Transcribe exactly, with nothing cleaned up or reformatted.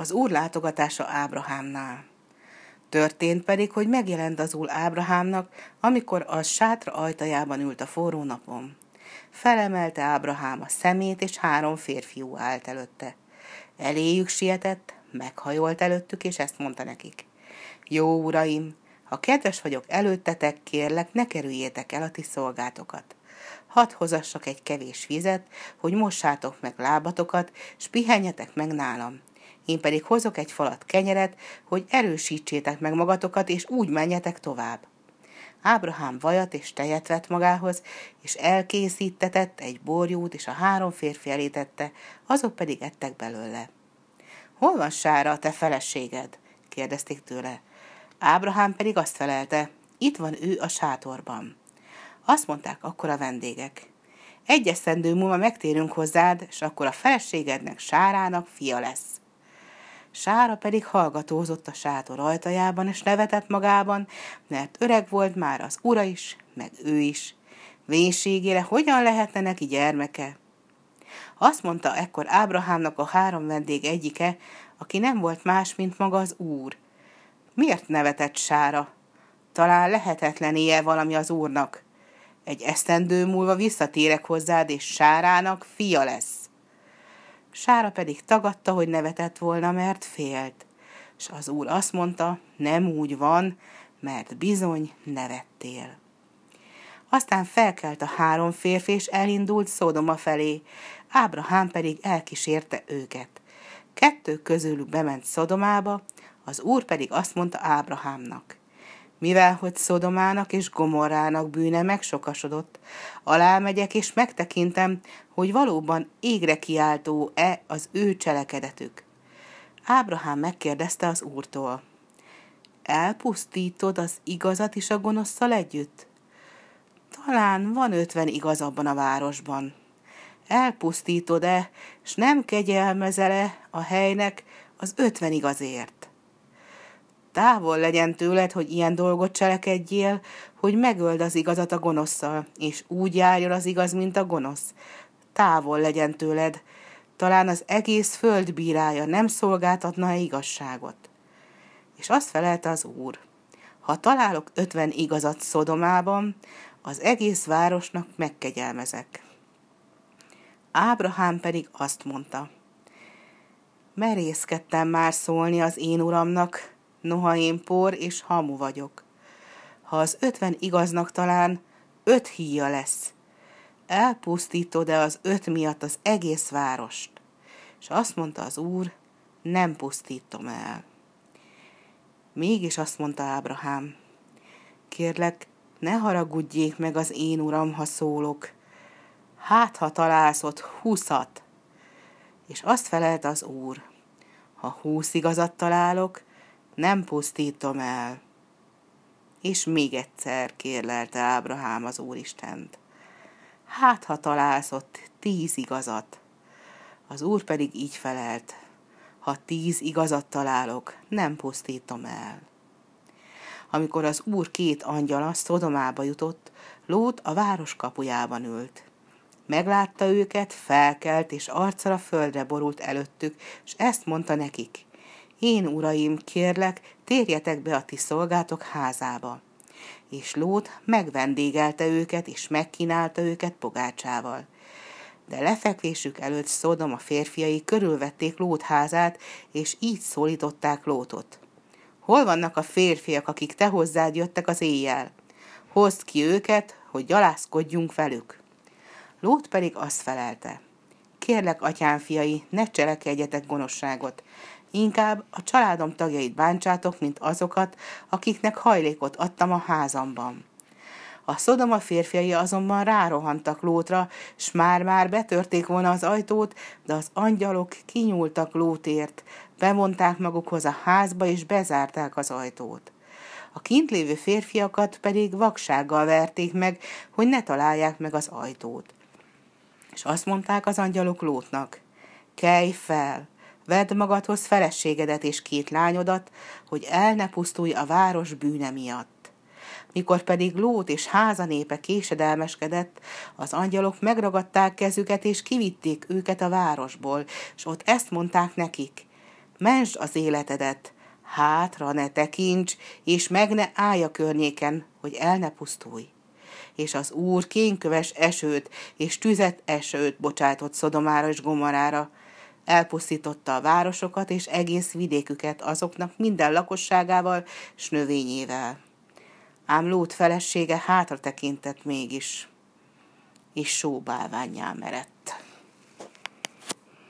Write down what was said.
az Úr látogatása Ábrahámnál. Történt pedig, hogy megjelent az Úr Ábrahámnak, amikor a sátra ajtajában ült a forró napon. Felemelte Ábrahám a szemét, és három férfiú állt előtte. Eléjük sietett, meghajolt előttük, és ezt mondta nekik. Jó uraim, ha kedves vagyok előttetek, kérlek, ne kerüljétek el a ti szolgátokat. Hadd hozassak egy kevés vizet, hogy mossátok meg lábatokat, s pihenjetek meg nálam. Én pedig hozok egy falat kenyeret, hogy erősítsétek meg magatokat, és úgy menjetek tovább. Ábrahám vajat és tejet vett magához, és elkészítetett egy borjút, és a három férfi elé tette, azok pedig ettek belőle. Hol van Sára, a te feleséged? Kérdezték tőle. Ábrahám pedig azt felelte, itt van ő a sátorban. Azt mondták akkor a vendégek. Egy esztendő múlva megtérünk hozzád, és akkor a feleségednek, Sárának fia lesz. Sára pedig hallgatózott a sátor ajtajában, és nevetett magában, mert öreg volt már az ura is, meg ő is. Vénségére hogyan lehetne neki gyermeke? Azt mondta ekkor Ábrahámnak a három vendég egyike, aki nem volt más, mint maga az Úr. Miért nevetett Sára? Talán lehetetlené-e valami az Úrnak? Egy esztendő múlva visszatérek hozzád, és Sárának fia lesz. Sára pedig tagadta, hogy nevetett volna, mert félt. És az Úr azt mondta, nem úgy van, mert bizony nevettél. Aztán felkelt a három férfi, és elindult Szódoma felé, Ábrahám pedig elkísérte őket. Kettő közülük bement Szodomába, az Úr pedig azt mondta Ábrahámnak. Mivel, hogy Szodomának és Gomorrának bűne megsokasodott, alámegyek és megtekintem, hogy valóban égre kiáltó-e az ő cselekedetük. Ábrahám megkérdezte az Úrtól. Elpusztítod az igazat is a gonoszszal együtt? Talán van ötven igaz abban a városban. Elpusztítod-e, s nem kegyelmezel-e a helynek az ötven igazért? Távol legyen tőled, hogy ilyen dolgot cselekedjél, hogy megöld az igazat a gonoszszal, és úgy járjon az igaz, mint a gonosz. Távol legyen tőled, talán az egész föld bírája nem szolgáltatna-e igazságot. És azt felelte az Úr, ha találok ötven igazat Szodomában, az egész városnak megkegyelmezek. Ábrahám pedig azt mondta, merészkedtem már szólni az én uramnak, noha én por és hamu vagyok. Ha az ötven igaznak talán, öt híja lesz. Elpusztítod-e az öt miatt az egész várost? És azt mondta az Úr, nem pusztítom el. Mégis azt mondta Ábrahám, kérlek, ne haragudjék meg az én uram, ha szólok. Hát, ha találsz ott húszat. És azt felelt az Úr, ha húsz igazat találok, nem pusztítom el. És még egyszer kérlelte Ábrahám az Úristent. Hát, ha találsz ott tíz igazat. Az Úr pedig így felelt, ha tíz igazat találok, nem pusztítom el. Amikor az Úr két angyala Szodomába jutott, Lót a város kapujában ült. Meglátta őket, felkelt, és arccal a földre borult előttük, és ezt mondta nekik. Én, uraim, kérlek, térjetek be a ti szolgátok házába. És Lót megvendégelte őket, és megkínálta őket pogácsával. De lefekvésük előtt Szodoma férfiai körülvették Lót házát, és így szólították Lótot. Hol vannak a férfiak, akik te hozzád jöttek az éjjel? Hozd ki őket, hogy gyalázkodjunk velük. Lót pedig azt felelte. Kérlek, atyám fiai, ne cselekedjetek gonoszságot. Inkább a családom tagjait bántsátok, mint azokat, akiknek hajlékot adtam a házamban. A Szodoma férfiai azonban rárohantak Lótra, s már-már betörték volna az ajtót, de az angyalok kinyúltak Lótért, bevonták magukhoz a házba, és bezárták az ajtót. A kint lévő férfiakat pedig vaksággal verték meg, hogy ne találják meg az ajtót. És azt mondták az angyalok Lótnak, kelj fel, vedd magadhoz feleségedet és két lányodat, hogy el ne pusztulj a város bűne miatt. Mikor pedig Lót és házanépe késedelmeskedett, az angyalok megragadták kezüket és kivitték őket a városból, és ott ezt mondták nekik, mensd az életedet, hátra ne tekints, és meg ne állj a környéken, hogy el ne pusztulj. És az Úr kényköves esőt és tüzet esőt bocsátott Szodomára és Gomorára, elpusztította a városokat és egész vidéküket azoknak minden lakosságával s növényével. Ám Lót felesége hátra tekintett mégis, és sóbálvánnyá merett.